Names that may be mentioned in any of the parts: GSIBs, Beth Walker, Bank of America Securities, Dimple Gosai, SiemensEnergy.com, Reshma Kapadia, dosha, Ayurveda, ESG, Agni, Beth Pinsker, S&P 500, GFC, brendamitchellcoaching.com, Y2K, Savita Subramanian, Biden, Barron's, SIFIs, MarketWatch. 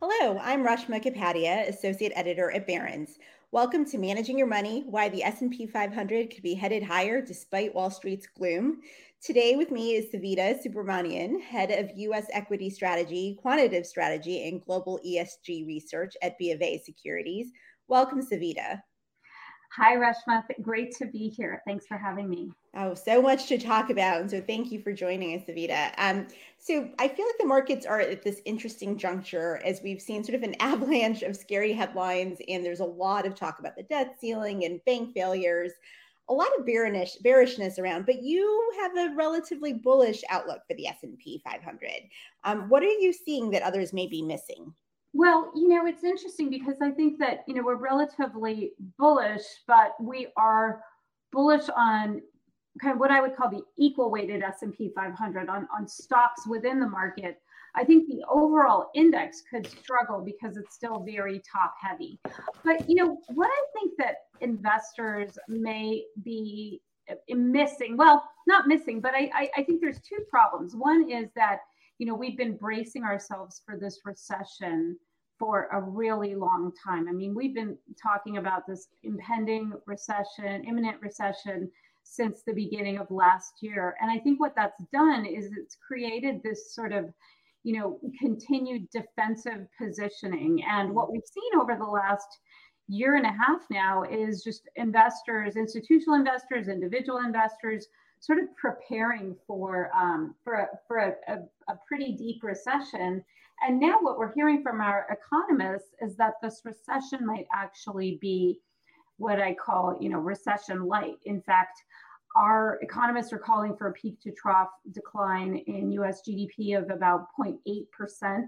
Hello, I'm Reshma Kapadia, Associate Editor at Barron's. Welcome to Managing Your Money, Why the S&P 500 Could Be Headed Higher Despite Wall Street's Gloom. Today with me is Savita Subramanian, Head of U.S. Equity Strategy, Quantitative Strategy, and Global ESG Research at B of A Securities. Welcome, Savita. Hi, Reshma. Great to be here. Thanks for having me. Oh, so much to talk about. And so thank you for joining us, Savita. So I feel like the markets are at this interesting juncture as we've seen sort of an avalanche of scary headlines. And there's a lot of talk about the debt ceiling and bank failures, a lot of bearishness around. But you have a relatively bullish outlook for the S&P 500. What are you seeing that others may be missing? Well, you know, it's interesting because I think that, you know, we're relatively bullish, but we are bullish on kind of what I would call the equal weighted S&P 500 on stocks within the market. I think the overall index could struggle because it's still very top heavy. But, you know, what I think that investors may be missing, well, not missing, but I think there's two problems. One is that, you know, we've been bracing ourselves for this recession for a really long time. I mean, we've been talking about this impending recession, imminent recession, since the beginning of last year. And I think what that's done is it's created this sort of, you know, continued defensive positioning. And what we've seen over the last year and a half now is just investors, institutional investors, individual investors, sort of preparing for a pretty deep recession. And now what we're hearing from our economists is that this recession might actually be what I call, you know, recession light. In fact, our economists are calling for a peak to trough decline in US GDP of about 0.8%,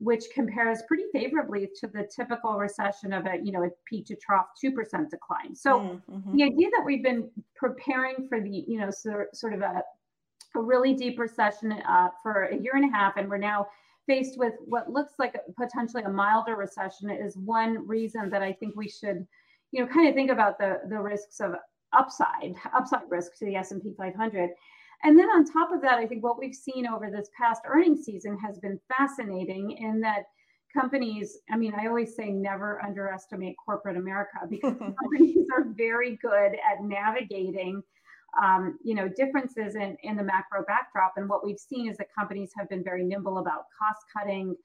which compares pretty favorably to the typical recession of a, you know, a peak to trough 2% decline. So the idea that we've been preparing for the, you know, sort of a really deep recession for a year and a half, and we're now faced with what looks like potentially a milder recession, is one reason that I think we should, you know, kind of think about the risks of upside risk to the S&P 500. And then on top of that, I think what we've seen over this past earnings season has been fascinating in that companies, I mean, I always say never underestimate corporate America, because companies are very good at navigating, you know, differences in the macro backdrop. And what we've seen is that companies have been very nimble about cost cutting,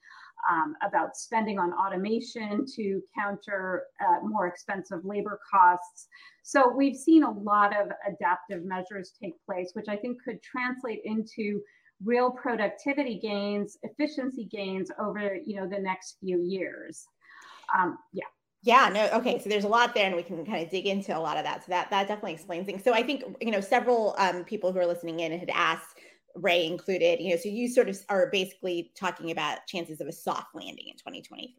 about spending on automation to counter more expensive labor costs. So we've seen a lot of adaptive measures take place, which I think could translate into real productivity gains, efficiency gains over, you know, the next few years. Okay. So there's a lot there, and we can kind of dig into a lot of that. So that definitely explains things. So I think, you know, several people who are listening in had asked, Ray included, you know, so you sort of are basically talking about chances of a soft landing in 2023.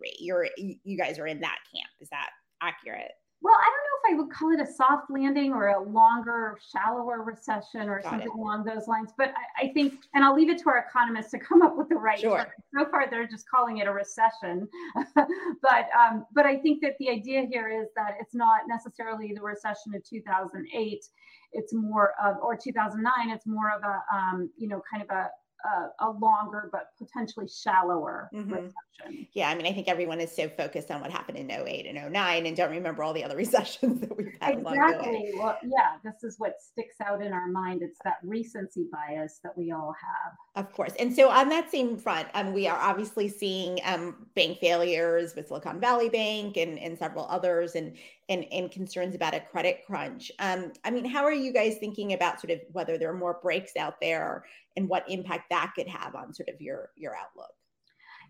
You guys are in that camp. Is that accurate? Well, I don't know if I would call it a soft landing or a longer, shallower recession or something along those lines. But I think, and I'll leave it to our economists to come up with the right term. So far, they're just calling it a recession. But I think that the idea here is that it's not necessarily the recession of 2008. It's more of, or 2009, it's more of a, you know, kind of a longer but potentially shallower recession. Yeah, I mean, I think everyone is so focused on what happened in 08 and 09 and don't remember all the other recessions that we've had along the way. Well, yeah, this is what sticks out in our mind. It's that recency bias that we all have. Of course. And so on that same front, we are obviously seeing bank failures with Silicon Valley Bank and several others and concerns about a credit crunch. I mean, how are you guys thinking about sort of whether there are more breaks out there and what impact that could have on sort of your outlook?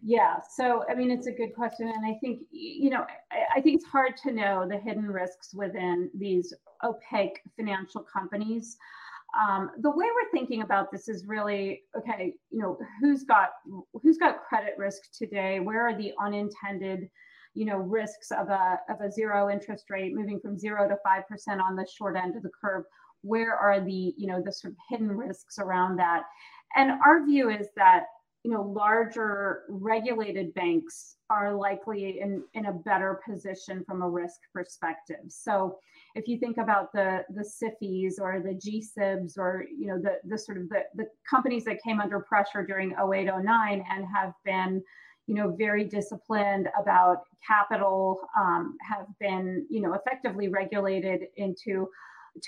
Yeah, so, I mean, it's a good question. And I think, you know, I think it's hard to know the hidden risks within these opaque financial companies. The way we're thinking about this is really, okay, you know, who's got credit risk today? Where are the unintended, you know, risks of a zero interest rate moving from 0 to 5% on the short end of the curve? Where are the, you know, the sort of hidden risks around that? And our view is that, you know, larger regulated banks are likely in a better position from a risk perspective. So if you think about the SIFIs or the GSIBs or, you know, the companies that came under pressure during 08-09 and have been, you know, very disciplined about capital, have been, you know, effectively regulated to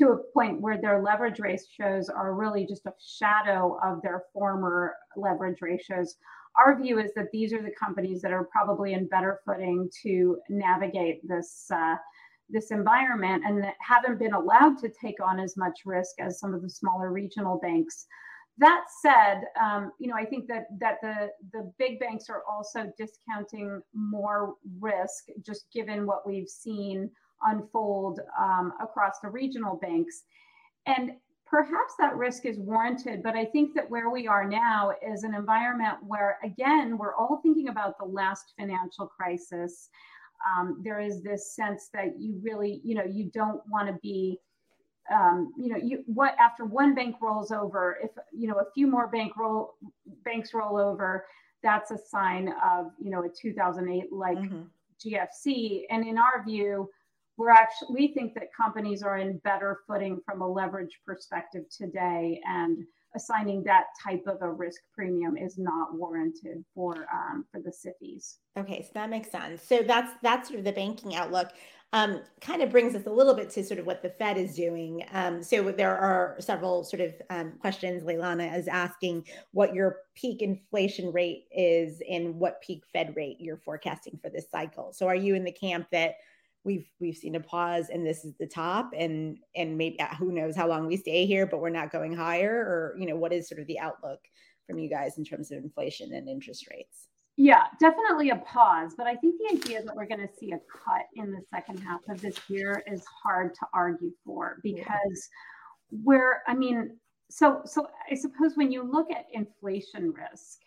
a point where their leverage ratios are really just a shadow of their former leverage ratios. Our view is that these are the companies that are probably in better footing to navigate this environment and that haven't been allowed to take on as much risk as some of the smaller regional banks. That said, you know, I think that the big banks are also discounting more risk, just given what we've seen unfold across the regional banks. And perhaps that risk is warranted, but I think that where we are now is an environment where, again, we're all thinking about the last financial crisis. There is this sense that you really, you know, you don't want to be, you know, after one bank rolls over, if, you know, a few more banks roll over, that's a sign of, you know, a 2008 like GFC. And in our view, we think that companies are in better footing from a leverage perspective today, and assigning that type of a risk premium is not warranted for the SIFIs. Okay, so that makes sense. So that's sort of the banking outlook. Kind of brings us a little bit to sort of what the Fed is doing. So there are several sort of questions. Leilana is asking what your peak inflation rate is and what peak Fed rate you're forecasting for this cycle. So are you in the camp that we've seen a pause and this is the top, and maybe who knows how long we stay here, but we're not going higher? Or, you know, what is sort of the outlook from you guys in terms of inflation and interest rates? Yeah, definitely a pause. But I think the idea that we're going to see a cut in the second half of this year is hard to argue for, because so I suppose when you look at inflation risk,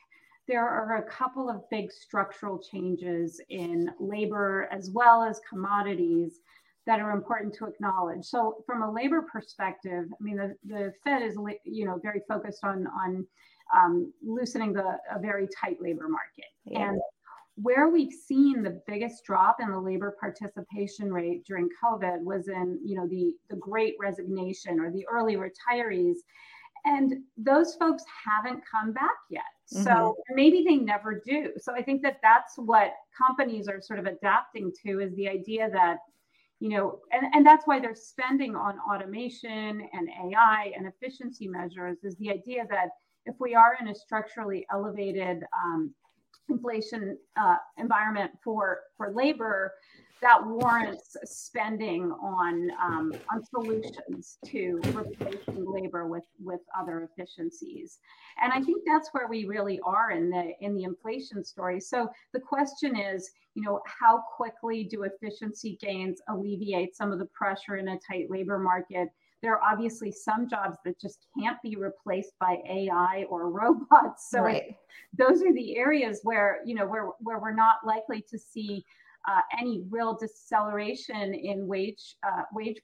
there are a couple of big structural changes in labor as well as commodities that are important to acknowledge. So from a labor perspective, I mean, the Fed is, you know, very focused on loosening a very tight labor market. Yeah. And where we've seen the biggest drop in the labor participation rate during COVID was in, you know, the Great Resignation or the early retirees. And those folks haven't come back yet. So maybe they never do. So I think that that's what companies are sort of adapting to, is the idea that, you know, and that's why they're spending on automation and AI and efficiency measures, is the idea that if we are in a structurally elevated inflation environment for labor, that warrants spending on solutions to replacing labor with other efficiencies. And I think that's where we really are in the inflation story. So the question is, you know, how quickly do efficiency gains alleviate some of the pressure in a tight labor market? There are obviously some jobs that just can't be replaced by AI or robots. So those are the areas where, you know, where we're not likely to see any real deceleration in wage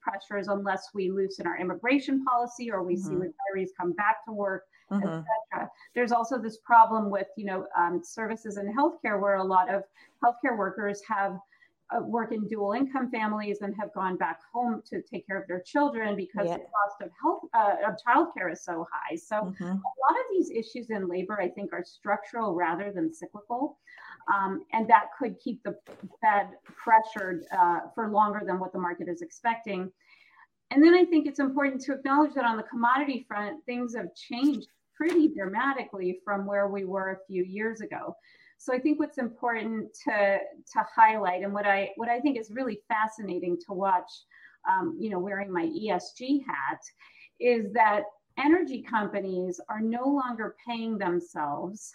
pressures unless we loosen our immigration policy or we see retirees come back to work, etc. There's also this problem with, you know, services and healthcare, where a lot of healthcare workers have work in dual income families and have gone back home to take care of their children because the cost of childcare is so high. So a lot of these issues in labor, I think, are structural rather than cyclical. And that could keep the Fed pressured for longer than what the market is expecting. And then I think it's important to acknowledge that on the commodity front, things have changed pretty dramatically from where we were a few years ago. So I think what's important to highlight, and what I think is really fascinating to watch, you know, wearing my ESG hat, is that energy companies are no longer paying themselves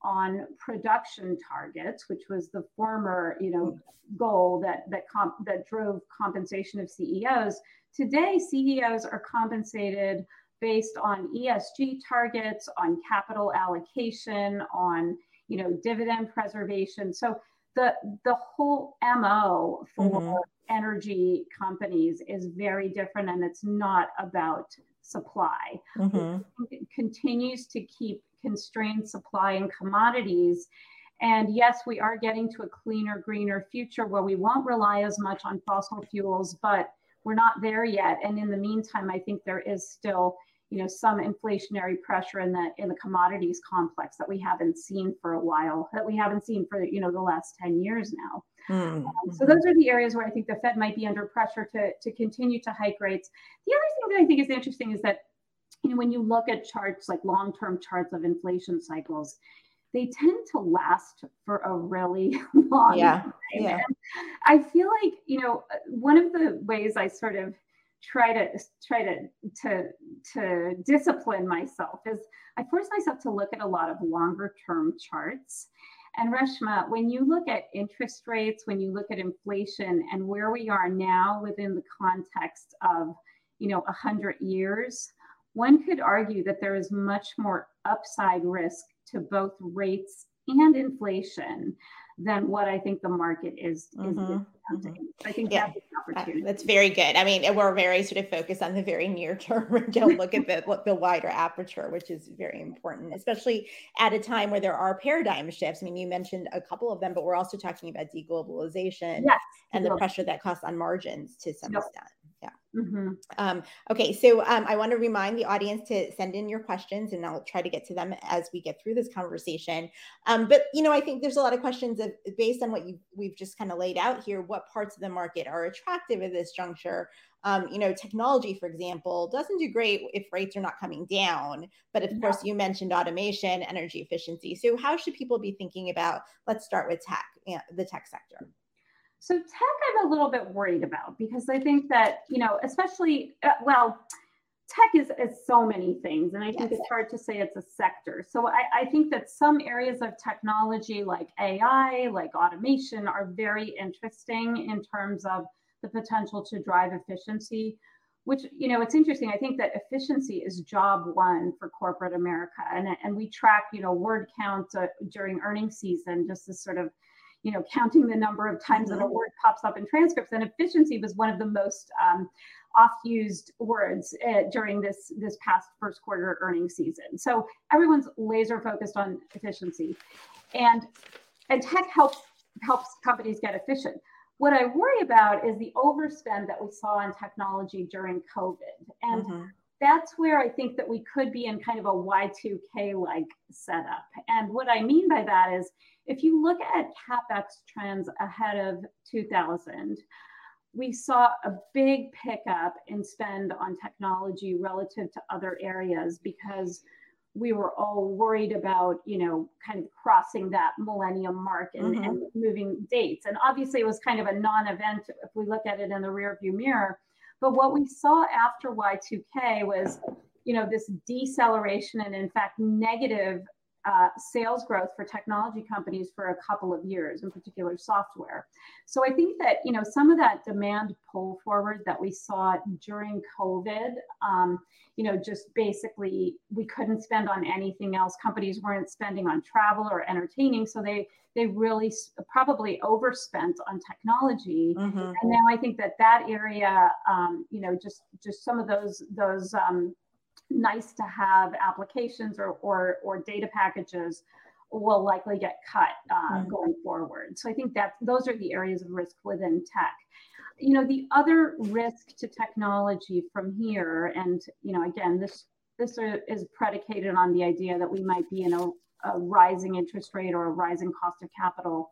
on production targets, which was the former, you know, goal that drove compensation of CEOs. Today, CEOs are compensated based on ESG targets, on capital allocation, on, you know, dividend preservation. So the whole MO for energy companies is very different, and it's not about supply. It continues to keep constrained supply in commodities. And yes, we are getting to a cleaner, greener future where we won't rely as much on fossil fuels, but we're not there yet. And in the meantime, I think there is still, you know, some inflationary pressure in the commodities complex that we haven't seen for a while, that we haven't seen for, you know, the last 10 years now. So those are the areas where I think the Fed might be under pressure to continue to hike rates. The other thing that I think is interesting is that, you know, when you look at charts like long-term charts of inflation cycles, they tend to last for a really long time. And I feel like, you know, one of the ways I sort of try to discipline myself is I force myself to look at a lot of longer term charts. And Reshma, when you look at interest rates, when you look at inflation and where we are now within the context of, you know, 100 years, one could argue that there is much more upside risk to both rates and inflation than what I think the market is discounting. I think that's an opportunity. That's very good. I mean, we're very sort of focused on the very near term and don't look at the wider aperture, which is very important, especially at a time where there are paradigm shifts. I mean, you mentioned a couple of them, but we're also talking about deglobalization and the pressure that costs on margins to some extent. Okay. So I want to remind the audience to send in your questions, and I'll try to get to them as we get through this conversation. But, you know, I think there's a lot of questions of, based on what we've just kind of laid out here, what parts of the market are attractive at this juncture? You know, technology, for example, doesn't do great if rates are not coming down. But of course, you mentioned automation, energy efficiency. So how should people be thinking about, let's start with tech, the tech sector? So tech, I'm a little bit worried about because I think that, you know, especially, well, tech is so many things. And I think it's hard to say it's a sector. So I think that some areas of technology like AI, like automation are very interesting in terms of the potential to drive efficiency, which, you know, it's interesting. I think that efficiency is job one for corporate America. And we track, you know, word count during earnings season, just this sort of, you know, counting the number of times that a word pops up in transcripts, and efficiency was one of the most oft-used words during this past first quarter earnings season. So everyone's laser focused on efficiency, and tech helps companies get efficient. What I worry about is the overspend that we saw in technology during COVID, and that's where I think that we could be in kind of a Y2K-like setup. And what I mean by that is, if you look at CapEx trends ahead of 2000, we saw a big pickup in spend on technology relative to other areas because we were all worried about, you know, kind of crossing that millennium mark and moving dates. And obviously it was kind of a non-event if we look at it in the rearview mirror. But what we saw after Y2K was, you know, this deceleration and in fact negative sales growth for technology companies for a couple of years, in particular software. So I think that, you know, some of that demand pull forward that we saw during COVID, you know, just basically we couldn't spend on anything else. Companies weren't spending on travel or entertaining. So they really probably overspent on technology. And now I think that area, you know, just some of those nice to have applications or data packages will likely get cut going forward. So I think that those are the areas of risk within tech. You know, the other risk to technology from here, and, you know, again, this is predicated on the idea that we might be in a rising interest rate or a rising cost of capital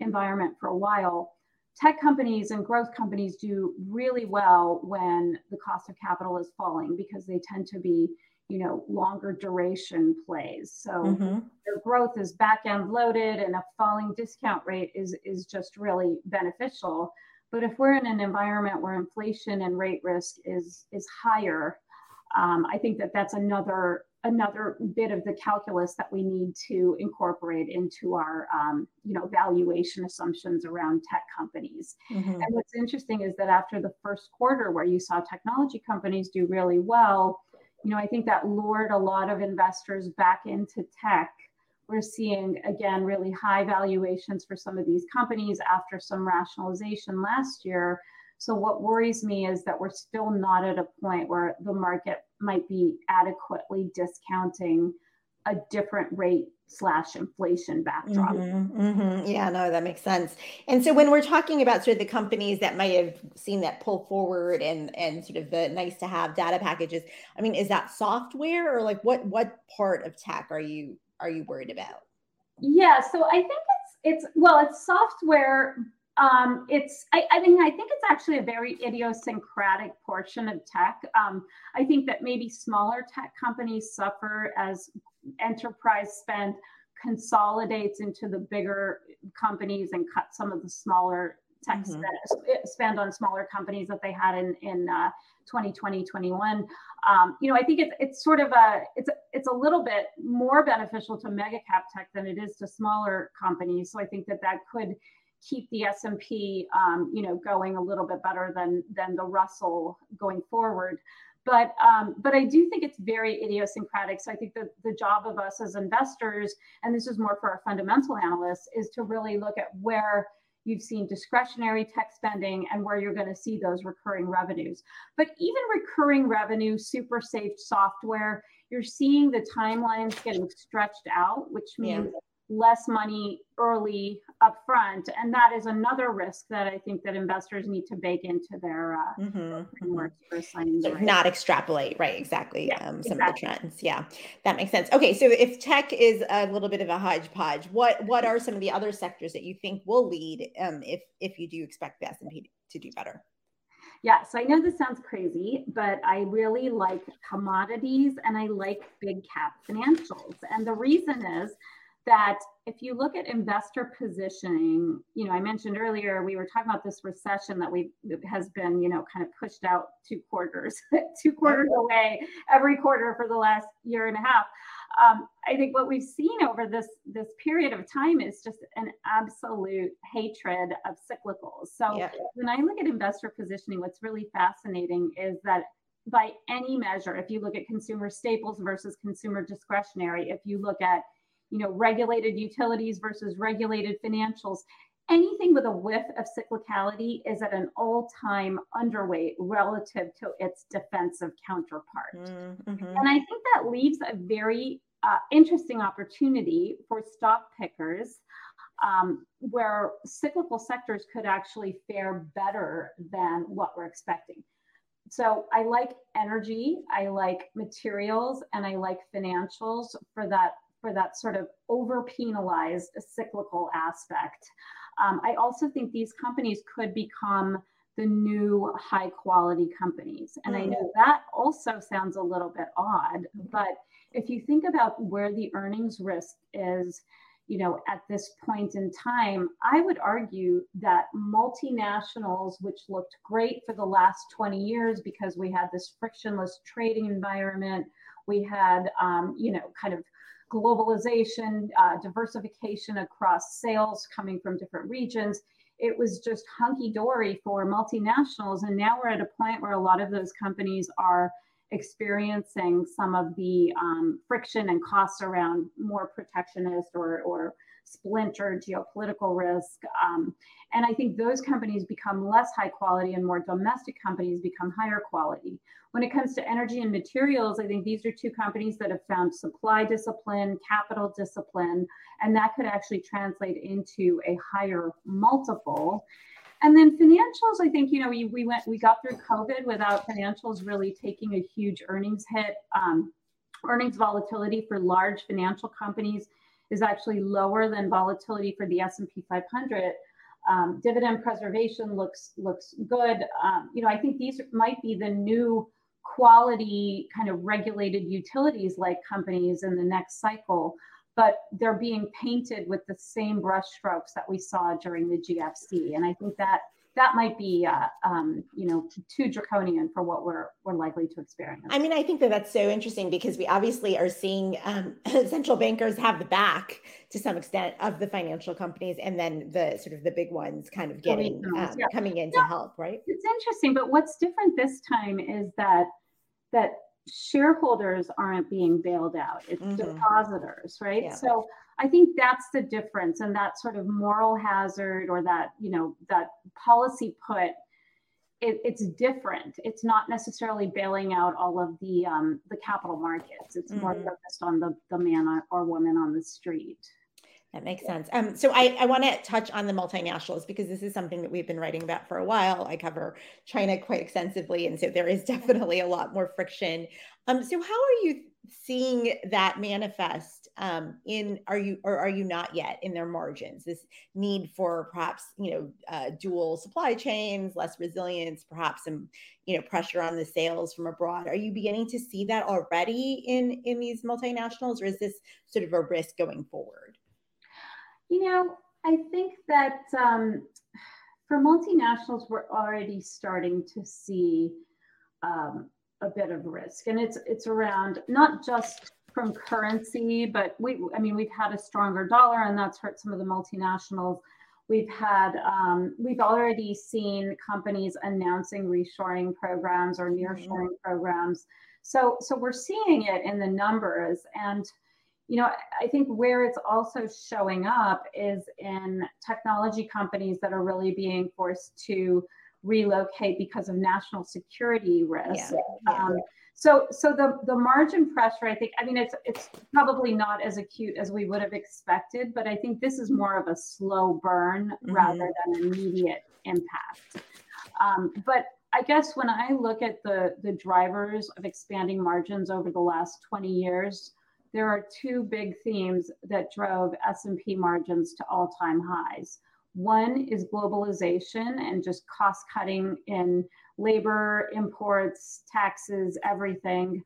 environment for a while. Tech companies and growth companies do really well when the cost of capital is falling because they tend to be, you know, longer duration plays. So their growth is back end loaded, and a falling discount rate is just really beneficial. But if we're in an environment where inflation and rate risk is higher, I think that's another bit of the calculus that we need to incorporate into our, you know, valuation assumptions around tech companies. And what's interesting is that after the first quarter where you saw technology companies do really well, you know, I think that lured a lot of investors back into tech. We're seeing, again, really high valuations for some of these companies after some rationalization last year. So what worries me is that we're still not at a point where the market might be adequately discounting a different rate / inflation backdrop. Mm-hmm, mm-hmm. Yeah, no, that makes sense. And so when we're talking about sort of the companies that might have seen that pull forward and sort of the nice to have data packages, I mean, is that software, or like what part of tech are you worried about? Yeah, so I think it's software. I think it's actually a very idiosyncratic portion of tech. I think that maybe smaller tech companies suffer as enterprise spend consolidates into the bigger companies and cut some of the smaller tech spend on smaller companies that they had in 2020, 21. I think it's a little bit more beneficial to mega cap tech than it is to smaller companies. So I think that could keep the S&P, going a little bit better than the Russell going forward. But I do think it's very idiosyncratic. So I think that the job of us as investors, and this is more for our fundamental analysts, is to really look at where you've seen discretionary tech spending and where you're going to see those recurring revenues. But even recurring revenue, super safe software, you're seeing the timelines getting stretched out, which means less money early upfront, and that is another risk that I think that investors need to bake into their framework for assigning. So not extrapolate, right? Exactly. Yeah, some of the trends. Yeah, that makes sense. Okay, so if tech is a little bit of a hodgepodge, what are some of the other sectors that you think will lead if you do expect the S&P to do better? Yeah, so I know this sounds crazy, but I really like commodities and I like big cap financials, and the reason is that if you look at investor positioning, I mentioned earlier, we were talking about this recession that has been, kind of pushed out two quarters away every quarter for the last year and a half. I think what we've seen over this period of time is just an absolute hatred of cyclicals. So when I look at investor positioning, what's really fascinating is that by any measure, if you look at consumer staples versus consumer discretionary, if you look at regulated utilities versus regulated financials, anything with a whiff of cyclicality is at an all-time underweight relative to its defensive counterpart. Mm-hmm. And I think that leaves a very interesting opportunity for stock pickers where cyclical sectors could actually fare better than what we're expecting. So I like energy, I like materials, and I like financials for that sort of over-penalized cyclical aspect. I also think these companies could become the new high-quality companies. And I know that also sounds a little bit odd, but if you think about where the earnings risk is, at this point in time, I would argue that multinationals, which looked great for the last 20 years because we had this frictionless trading environment, we had, kind of globalization, diversification across sales coming from different regions. It was just hunky-dory for multinationals. And now we're at a point where a lot of those companies are experiencing some of the friction and costs around more protectionist or splinter geopolitical risk. And I think those companies become less high quality and more domestic companies become higher quality. When it comes to energy and materials, I think these are two companies that have found supply discipline, capital discipline, and that could actually translate into a higher multiple. And then financials, I think, we got through COVID without financials really taking a huge earnings hit. Earnings volatility for large financial companies is actually lower than volatility for the S&P 500. Dividend preservation looks good. I think these might be the new quality kind of regulated utilities like companies in the next cycle, but they're being painted with the same brushstrokes that we saw during the GFC. And I think that might be, too draconian for what we're likely to experience. I mean, I think that's so interesting because we obviously are seeing central bankers have the back to some extent of the financial companies, and then the sort of the big ones kind of getting coming in to help, right? It's interesting, but what's different this time is that shareholders aren't being bailed out. It's depositors, right? Yeah. So I think that's the difference. And that sort of moral hazard or that, you know, that policy put, it's different. It's not necessarily bailing out all of the capital markets. It's more focused on the man or woman on the street. That makes sense. So I want to touch on the multinationals because this is something that we've been writing about for a while. I cover China quite extensively. And so there is definitely a lot more friction. So how are you seeing that manifest are you not yet in their margins? This need for perhaps, dual supply chains, less resilience, perhaps some, pressure on the sales from abroad. Are you beginning to see that already in these multinationals, or is this sort of a risk going forward? I think that for multinationals, we're already starting to see a bit of risk, and it's around not just from currency, but we've had a stronger dollar, and that's hurt some of the multinationals. We've had we've already seen companies announcing reshoring programs or nearshoring programs, so we're seeing it in the numbers. And I think where it's also showing up is in technology companies that are really being forced to relocate because of national security risk. So the margin pressure, I think, it's probably not as acute as we would have expected, but I think this is more of a slow burn rather than immediate impact. But I guess when I look at the drivers of expanding margins over the last 20 years, there are two big themes that drove S&P margins to all-time highs. One is globalization and just cost cutting in labor, imports, taxes, everything.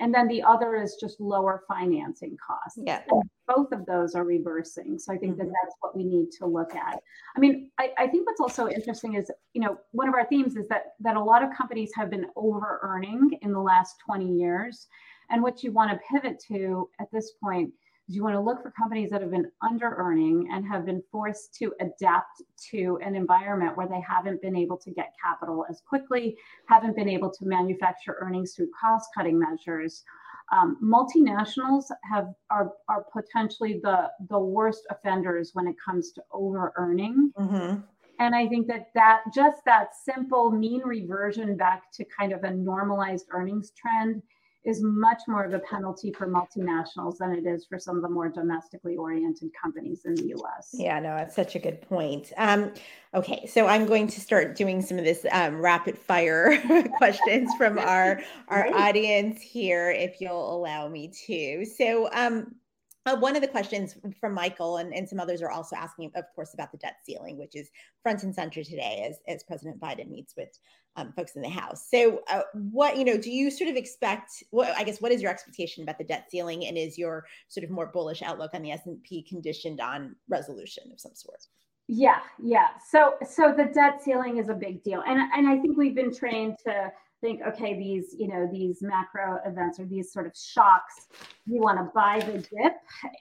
And then the other is just lower financing costs. Yeah. And both of those are reversing. So I think that that's what we need to look at. I think what's also interesting is, one of our themes is that a lot of companies have been over-earning in the last 20 years. And what you want to pivot to at this point is you want to look for companies that have been under-earning and have been forced to adapt to an environment where they haven't been able to get capital as quickly, haven't been able to manufacture earnings through cost-cutting measures. Multinationals are potentially the worst offenders when it comes to over-earning. And I think that just that simple mean reversion back to kind of a normalized earnings trend is much more of a penalty for multinationals than it is for some of the more domestically oriented companies in the US. Yeah, no, that's such a good point. Okay, so I'm going to start doing some of this rapid fire questions from our audience here, if you'll allow me to. So one of the questions from Michael and some others are also asking, of course, about the debt ceiling, which is front and center today as President Biden meets with folks in the House. So what, do you sort of expect, what is your expectation about the debt ceiling, and is your sort of more bullish outlook on the S&P conditioned on resolution of some sort? Yeah. So the debt ceiling is a big deal. And I think we've been trained to think, okay, these macro events or these sort of shocks, you want to buy the dip,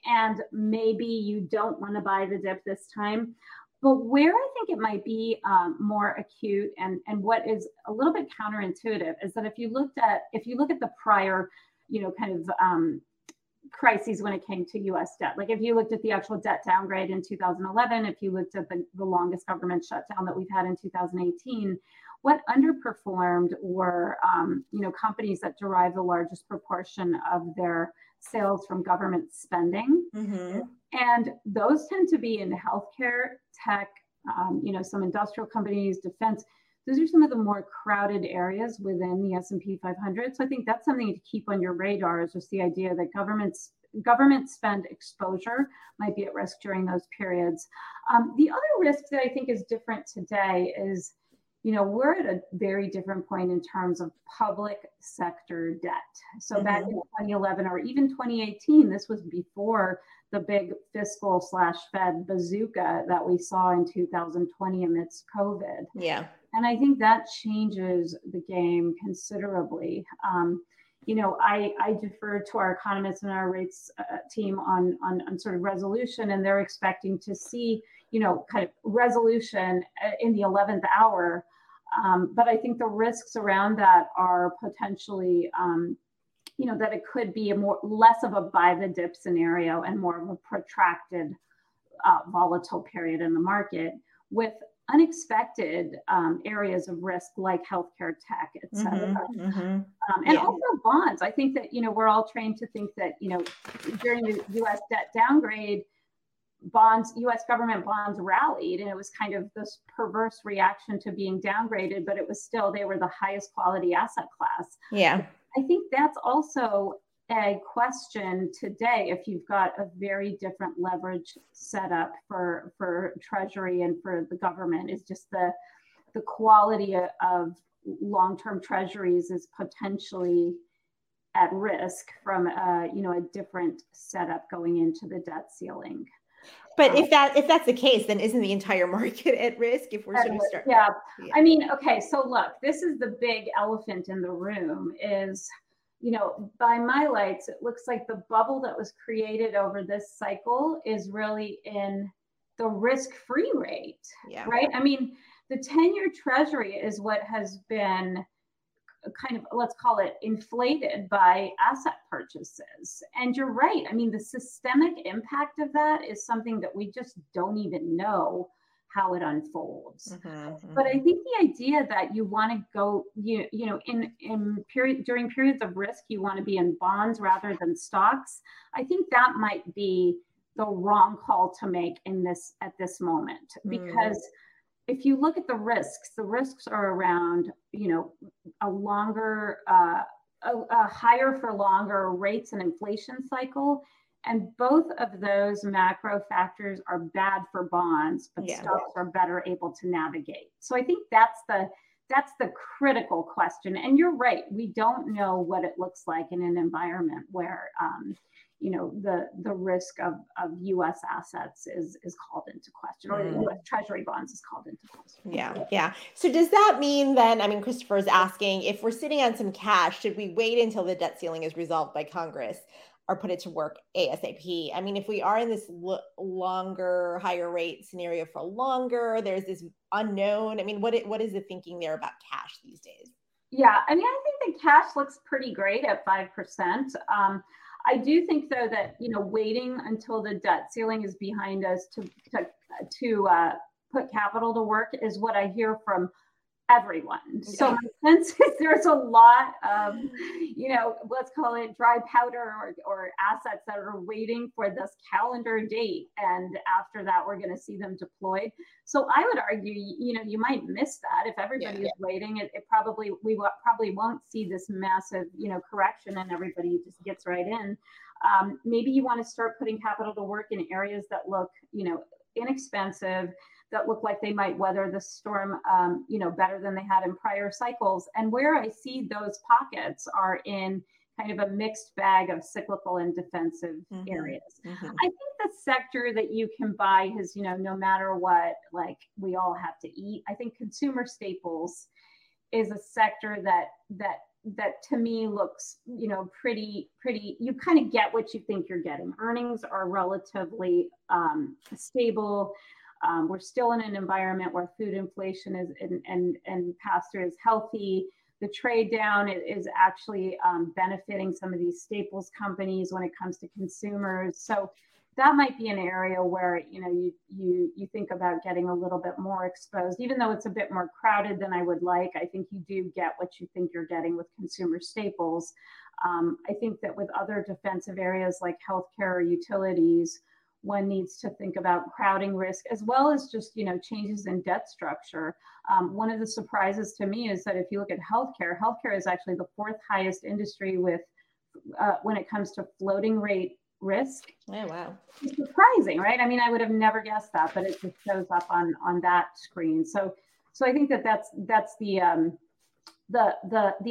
and maybe you don't want to buy the dip this time. But where I think it might be more acute and what is a little bit counterintuitive is that if you look at the prior, crises when it came to U.S. debt, like if you looked at the actual debt downgrade in 2011, if you looked at the longest government shutdown that we've had in 2018, what underperformed were, companies that derive the largest proportion of their sales from government spending. And those tend to be in healthcare, tech, some industrial companies, defense. Those are some of the more crowded areas within the S&P 500. So I think that's something to keep on your radar, is just the idea that government spend exposure might be at risk during those periods. The other risk that I think is different today is, we're at a very different point in terms of public sector debt. So back in 2011 or even 2018, this was before the big fiscal /Fed bazooka that we saw in 2020 amidst COVID. Yeah. And I think that changes the game considerably. I defer to our economists and our rates team on sort of resolution, and they're expecting to see, kind of resolution in the 11th hour But I think the risks around that are potentially, you know, that it could be a more less of a buy the dip scenario and more of a protracted volatile period in the market with unexpected areas of risk like healthcare, tech, et cetera. And also bonds. I think that, you know, we're all trained to think that, you know, during the U.S. debt downgrade, bonds, U.S. government bonds rallied, and it was kind of this perverse reaction to being downgraded, but it was still, they were the highest quality asset class. Yeah. I think that's also a question today, if you've got a very different leverage setup for Treasury and for the government, is just the quality of long-term Treasuries is potentially at risk from you know, a different setup going into the debt ceiling. But if that's the case, then isn't the entire market at risk if we're sort of starting? Yeah, I mean, okay. So look, this is the big elephant in the room is, you know, by my lights, it looks like the bubble that was created over this cycle is really in the risk-free rate, right? I mean, the 10-year Treasury is what has been kind of, let's call it, inflated by asset purchases. And you're right. I mean, the systemic impact of that is something that we just don't even know how it unfolds. But I think the idea that you want to go, you know, in period during periods of risk, you want to be in bonds rather than stocks. I think that might be the wrong call to make in this at this moment, because if you look at the risks are around, you know, a longer, a higher for longer rates and inflation cycle. And both of those macro factors are bad for bonds, but stocks are better able to navigate. So I think that's the critical question. And you're right, we don't know what it looks like in an environment where, you know, the risk of U.S. assets is called into question, or U.S. Treasury bonds is called into question. So does that mean then, I mean, Christopher's asking, if we're sitting on some cash, should we wait until the debt ceiling is resolved by Congress or put it to work ASAP? I mean, if we are in this longer, higher rate scenario for longer, there's this unknown. I mean, what is the thinking there about cash these days? Yeah, I mean, I think the cash looks pretty great at 5%. I do think, though, that, you know, waiting until the debt ceiling is behind us to put capital to work is what I hear from everyone. So my sense is there's a lot of, you know, let's call it dry powder or assets that are waiting for this calendar date. And after that, we're going to see them deployed. So I would argue, you know, you might miss that if everybody is waiting. It probably, we probably won't see this massive, you know, correction and everybody just gets right in. Maybe you want to start putting capital to work in areas that look, you know, inexpensive, that look like they might weather the storm, you know, better than they had in prior cycles. And where I see those pockets are in kind of a mixed bag of cyclical and defensive areas. I think the sector that you can buy is, you know, no matter what, like we all have to eat. I think consumer staples is a sector that to me looks, you know, pretty, you kind of get what you think you're getting. Earnings are relatively stable. We're still in an environment where food inflation is and pass-through is healthy. The trade down is actually benefiting some of these staples companies when it comes to consumers. So that might be an area where, you know, you think about getting a little bit more exposed, even though it's a bit more crowded than I would like. I think you do get what you think you're getting with consumer staples. I think that with other defensive areas like healthcare or utilities, one needs to think about crowding risk as well as just, you know, changes in debt structure. One of the surprises to me is that if you look at healthcare is actually the fourth highest industry with when it comes to floating rate risk. Oh, wow. It's surprising, right? I mean, I would have never guessed that, but it just shows up on that screen. So I think that's the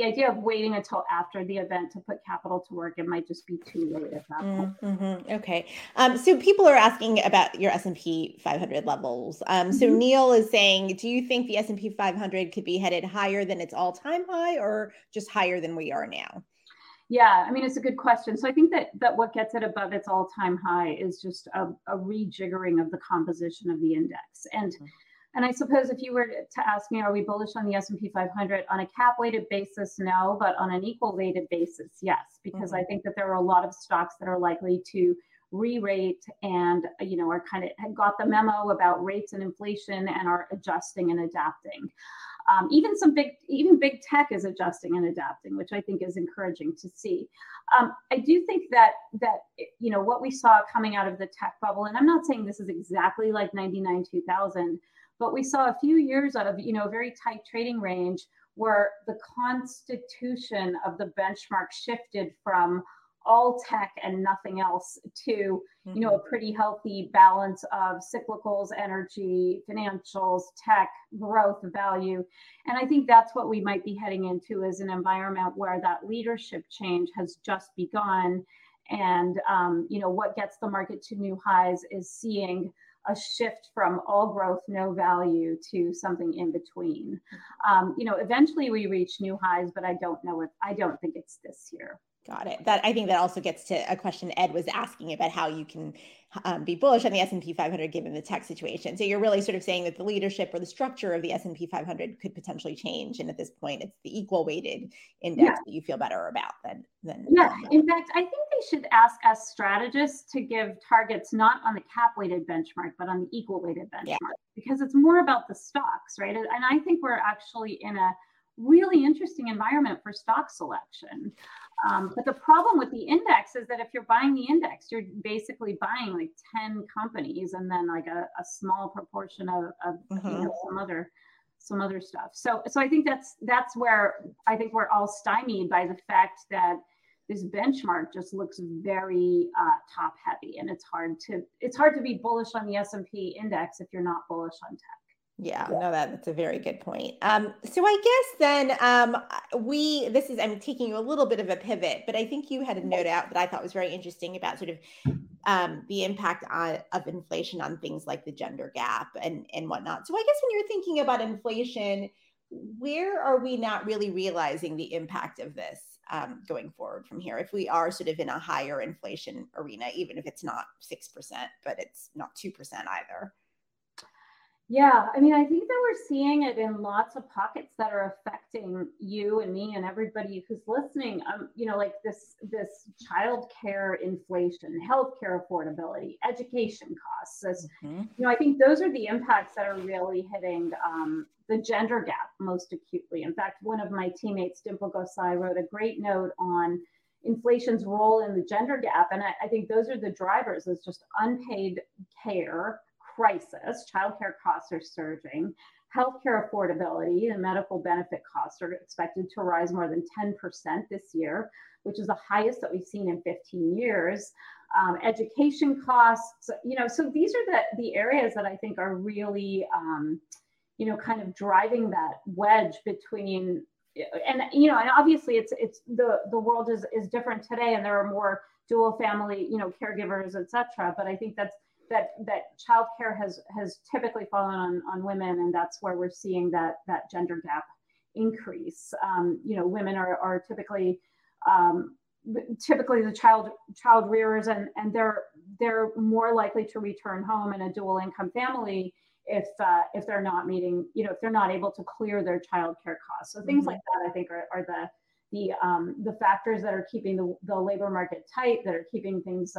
idea of waiting until after the event to put capital to work, it might just be too late at that point. Okay. So people are asking about your S&P 500 levels. So Neil is saying, do you think the S&P 500 could be headed higher than its all-time high or just higher than we are now? Yeah, I mean, it's a good question. So I think that what gets it above its all-time high is just a rejiggering of the composition of the index. And And I suppose if you were to ask me, are we bullish on the S&P 500 on a cap weighted basis? No, but on an equal weighted basis, yes, because I think that there are a lot of stocks that are likely to re-rate and, you know, are kind of got the memo about rates and inflation and are adjusting and adapting. Even big tech is adjusting and adapting, which I think is encouraging to see. I do think that, you know, what we saw coming out of the tech bubble, and I'm not saying this is exactly like 99, 2000, but we saw a few years of, you know, a very tight trading range where the constitution of the benchmark shifted from all tech and nothing else to, you know, a pretty healthy balance of cyclicals, energy, financials, tech, growth, value. And I think that's what we might be heading into, is an environment where that leadership change has just begun. And, you know, what gets the market to new highs is seeing a shift from all growth, no value to something in between. You know, eventually we reach new highs, but I don't know if, I don't think it's this year. Got it. That, I think that also gets to a question Ed was asking about how you can be bullish on the S&P 500 given the tech situation. So you're really sort of saying that the leadership or the structure of the S&P 500 could potentially change. And at this point, it's the equal weighted index that you feel better about than In fact, I think they should ask us strategists to give targets not on the cap weighted benchmark, but on the equal weighted benchmark, because it's more about the stocks, right? And I think we're actually in a really interesting environment for stock selection. But the problem with the index is that if you're buying the index, you're basically buying like 10 companies and then like a small proportion of you know, some other stuff. So I think that's where I think we're all stymied by the fact that this benchmark just looks very top heavy, and it's hard to be bullish on the S&P index if you're not bullish on tech. Yeah, that's a very good point. So I guess then I'm taking you a little bit of a pivot, but I think you had a note out that I thought was very interesting about sort of the impact of inflation on things like the gender gap and whatnot. So I guess when you're thinking about inflation, where are we not really realizing the impact of this going forward from here? If we are sort of in a higher inflation arena, even if it's not 6%, but it's not 2% either. Yeah, I mean, I think that we're seeing it in lots of pockets that are affecting you and me and everybody who's listening. You know, like this childcare inflation, healthcare affordability, education costs. You know, I think those are the impacts that are really hitting the gender gap most acutely. In fact, one of my teammates, Dimple Gosai, wrote a great note on inflation's role in the gender gap, and I think those are the drivers. It's just unpaid care crisis, childcare costs are surging, healthcare affordability and medical benefit costs are expected to rise more than 10% this year, which is the highest that we've seen in 15 years. Education costs, you know, so these are the areas that I think are really, you know, kind of driving that wedge between, and, you know, and obviously it's the world is different today, and there are more dual family, you know, caregivers, et cetera. But I think that childcare has typically fallen on women, and that's where we're seeing that gender gap increase. You know, women are typically the child rearers, and they're more likely to return home in a dual income family if they're not meeting, you know, if they're not able to clear their childcare costs. So things like that, I think, are the factors that are keeping the labor market tight, that are keeping things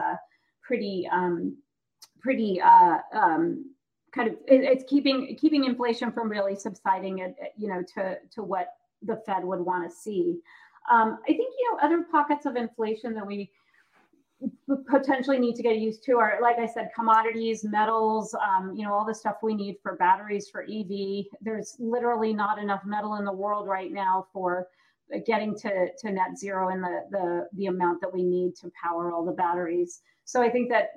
it's keeping inflation from really subsiding it, you know, to what the Fed would want to see. I think, you know, other pockets of inflation that we potentially need to get used to are, like I said, commodities, metals, you know, all the stuff we need for batteries, for EV. There's literally not enough metal in the world right now for getting to net zero and the amount that we need to power all the batteries. So I think that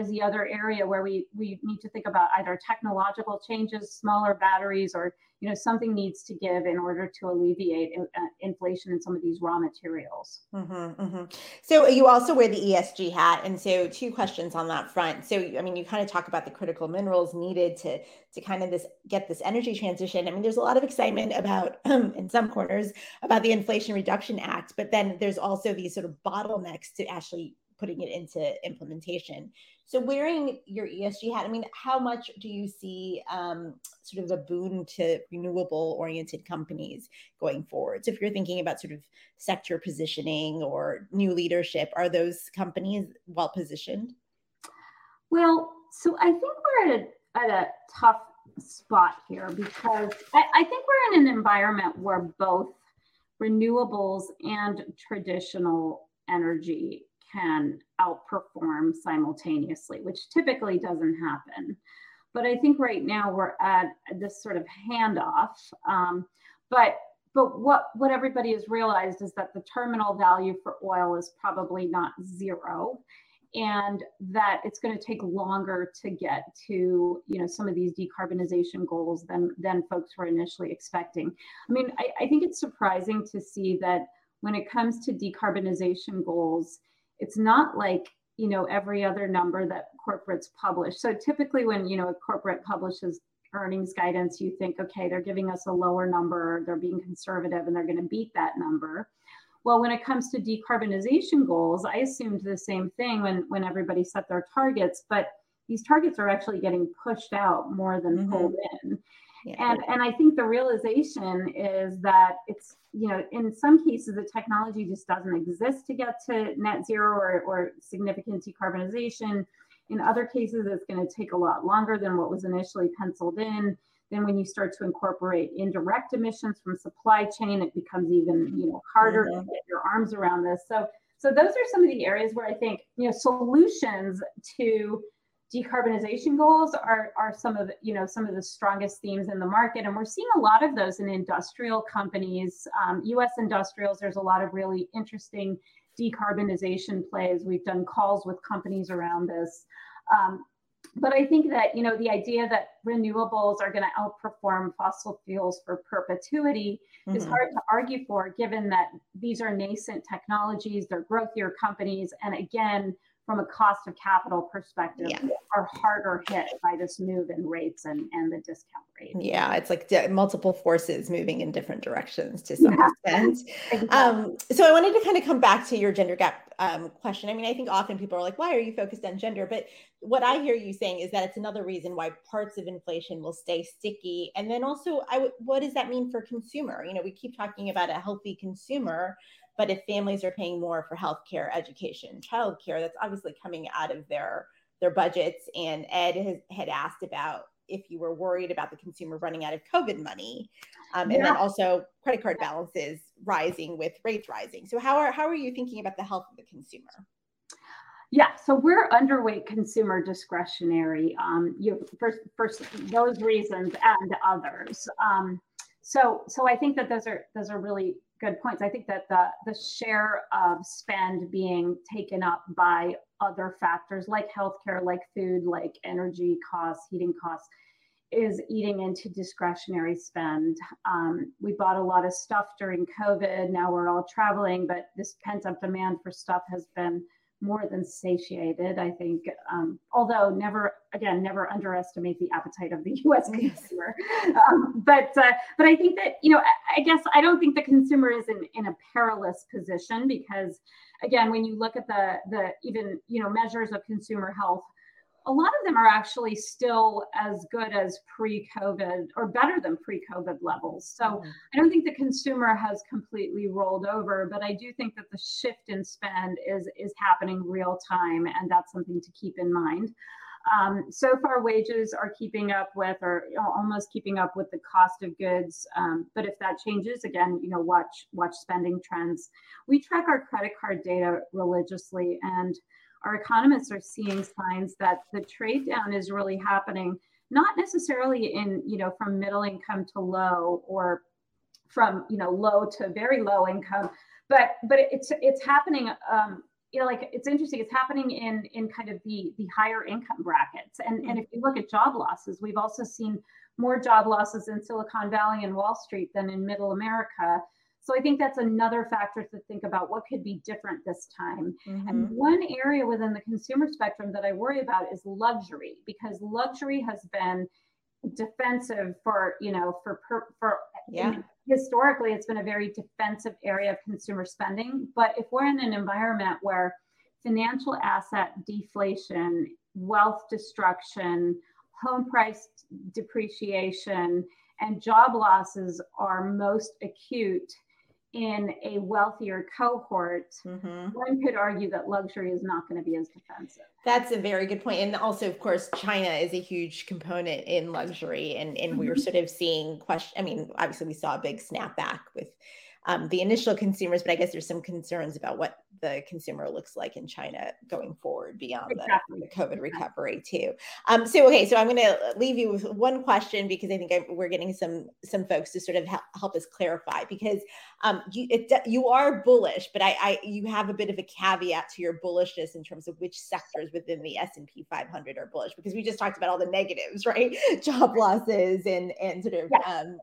is the other area where we need to think about either technological changes, smaller batteries, or, you know, something needs to give in order to alleviate inflation in some of these raw materials. So you also wear the ESG hat. And so two questions on that front. So, I mean, you kind of talk about the critical minerals needed to kind of get this energy transition. I mean, there's a lot of excitement about, in some corners, about the Inflation Reduction Act, but then there's also these sort of bottlenecks to actually putting it into implementation. So wearing your ESG hat, I mean, how much do you see sort of a boon to renewable-oriented companies going forward? So if you're thinking about sort of sector positioning or new leadership, are those companies well-positioned? Well, so I think we're at a tough spot here because I think we're in an environment where both renewables and traditional energy can outperform simultaneously, which typically doesn't happen. But I think right now we're at this sort of handoff. But what everybody has realized is that the terminal value for oil is probably not zero, and that it's going to take longer to get to, you know, some of these decarbonization goals than folks were initially expecting. I mean, I think it's surprising to see that when it comes to decarbonization goals, it's not like, you know, every other number that corporates publish. So typically when, you know, a corporate publishes earnings guidance, you think, okay, they're giving us a lower number, they're being conservative, and they're going to beat that number. Well, when it comes to decarbonization goals, I assumed the same thing when everybody set their targets, but these targets are actually getting pushed out more than pulled in. Yeah. And I think the realization is that it's, you know, in some cases, the technology just doesn't exist to get to net zero or significant decarbonization. In other cases, it's going to take a lot longer than what was initially penciled in. Then when you start to incorporate indirect emissions from supply chain, it becomes even, you know, harder to get your arms around this. So those are some of the areas where I think, you know, solutions to decarbonization goals are some of, you know, some of the strongest themes in the market. And we're seeing a lot of those in industrial companies, US industrials. There's a lot of really interesting decarbonization plays. We've done calls with companies around this. But I think that, you know, the idea that renewables are going to outperform fossil fuels for perpetuity is hard to argue for, given that these are nascent technologies, they're growthier companies, and again, from a cost of capital perspective, are harder hit by this move in rates and the discount rate. Yeah, it's like multiple forces moving in different directions to some extent. Exactly. So I wanted to kind of come back to your gender gap question. I mean, I think often people are like, why are you focused on gender? But what I hear you saying is that it's another reason why parts of inflation will stay sticky. And then also, what does that mean for consumer? You know, we keep talking about a healthy consumer, but if families are paying more for healthcare, education, childcare, that's obviously coming out of their budgets. And Ed had asked about if you were worried about the consumer running out of COVID money, and then also credit card balances rising with rates rising. So how are you thinking about the health of the consumer? Yeah, so we're underweight consumer discretionary. First those reasons and others. So I think that those are really good points. I think that the share of spend being taken up by other factors like healthcare, like food, like energy costs, heating costs, is eating into discretionary spend. We bought a lot of stuff during COVID. Now we're all traveling, but this pent-up demand for stuff has been more than satiated, I think. Although never underestimate the appetite of the U.S. consumer. But I think that, you know, I guess I don't think the consumer is in a perilous position because, again, when you look at the even, you know, measures of consumer health, a lot of them are actually still as good as pre-COVID or better than pre-COVID levels. So I don't think the consumer has completely rolled over, but I do think that the shift in spend is happening real time, and that's something to keep in mind. So far, wages are keeping up with, or almost keeping up with, the cost of goods. But if that changes, again, you know, watch spending trends. We track our credit card data religiously, and our economists are seeing signs that the trade down is really happening, not necessarily in, you know, from middle income to low, or from, you know, low to very low income, but it's happening. You know, like, it's interesting. It's happening in kind of the higher income brackets. And if you look at job losses, we've also seen more job losses in Silicon Valley and Wall Street than in Middle America. So I think that's another factor to think about, what could be different this time. And one area within the consumer spectrum that I worry about is luxury, because luxury has been defensive historically, it's been a very defensive area of consumer spending. But if we're in an environment where financial asset deflation, wealth destruction, home price depreciation, and job losses are most acute in a wealthier cohort, one could argue that luxury is not going to be as defensive. That's a very good point. And also, of course, China is a huge component in luxury. And we were sort of seeing obviously we saw a big snapback with the initial consumers, but I guess there's some concerns about what the consumer looks like in China going forward beyond the COVID recovery too. So I'm going to leave you with one question because I think we're getting some folks to sort of help us clarify because you are bullish, but you have a bit of a caveat to your bullishness in terms of which sectors within the S&P 500 are bullish, because we just talked about all the negatives, right? Job losses and sort of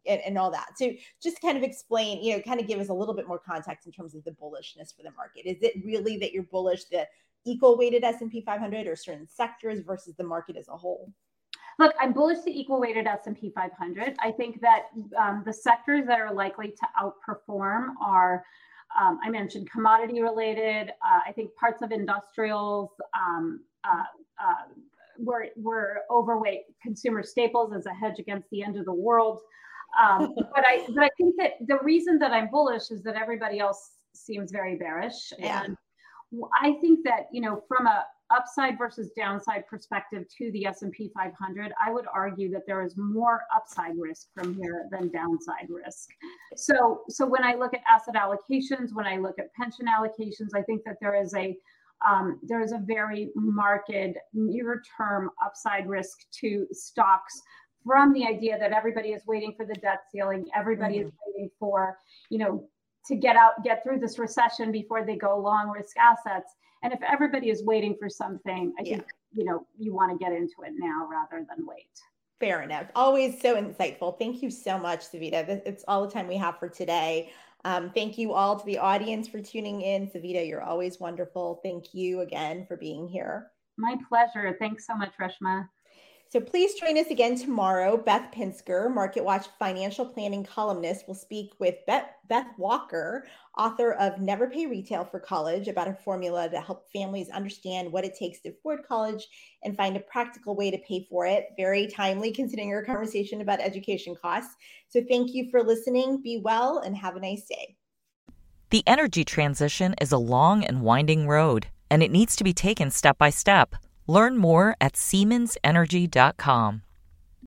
and all that. So just kind of explain, kind of give us a little bit more context in terms of the bullishness for the market. Is it really that you're bullish the equal weighted S&P 500 or certain sectors versus the market as a whole? Look, I'm bullish the equal weighted S&P 500. I think that the sectors that are likely to outperform are, I mentioned commodity related. I think parts of industrials were overweight consumer staples as a hedge against the end of the world. But I think that the reason that I'm bullish is that everybody else seems very bearish. Yeah. And I think that, from a upside versus downside perspective to the S&P 500, I would argue that there is more upside risk from here than downside risk. So when I look at asset allocations, when I look at pension allocations, I think that there is a very marked near-term upside risk to stocks from the idea that everybody is waiting for the debt ceiling, everybody is waiting for, to get through this recession before they go long risk assets. And if everybody is waiting for something, I think, you want to get into it now rather than wait. Fair enough. Always so insightful. Thank you so much, Savita. It's all the time we have for today. Thank you all to the audience for tuning in. Savita, you're always wonderful. Thank you again for being here. My pleasure. Thanks so much, Reshma. So please join us again tomorrow. Beth Pinsker, MarketWatch financial planning columnist, will speak with Beth Walker, author of Never Pay Retail for College, about a formula to help families understand what it takes to afford college and find a practical way to pay for it. Very timely considering our conversation about education costs. So thank you for listening. Be well and have a nice day. The energy transition is a long and winding road, and it needs to be taken step by step. Learn more at SiemensEnergy.com.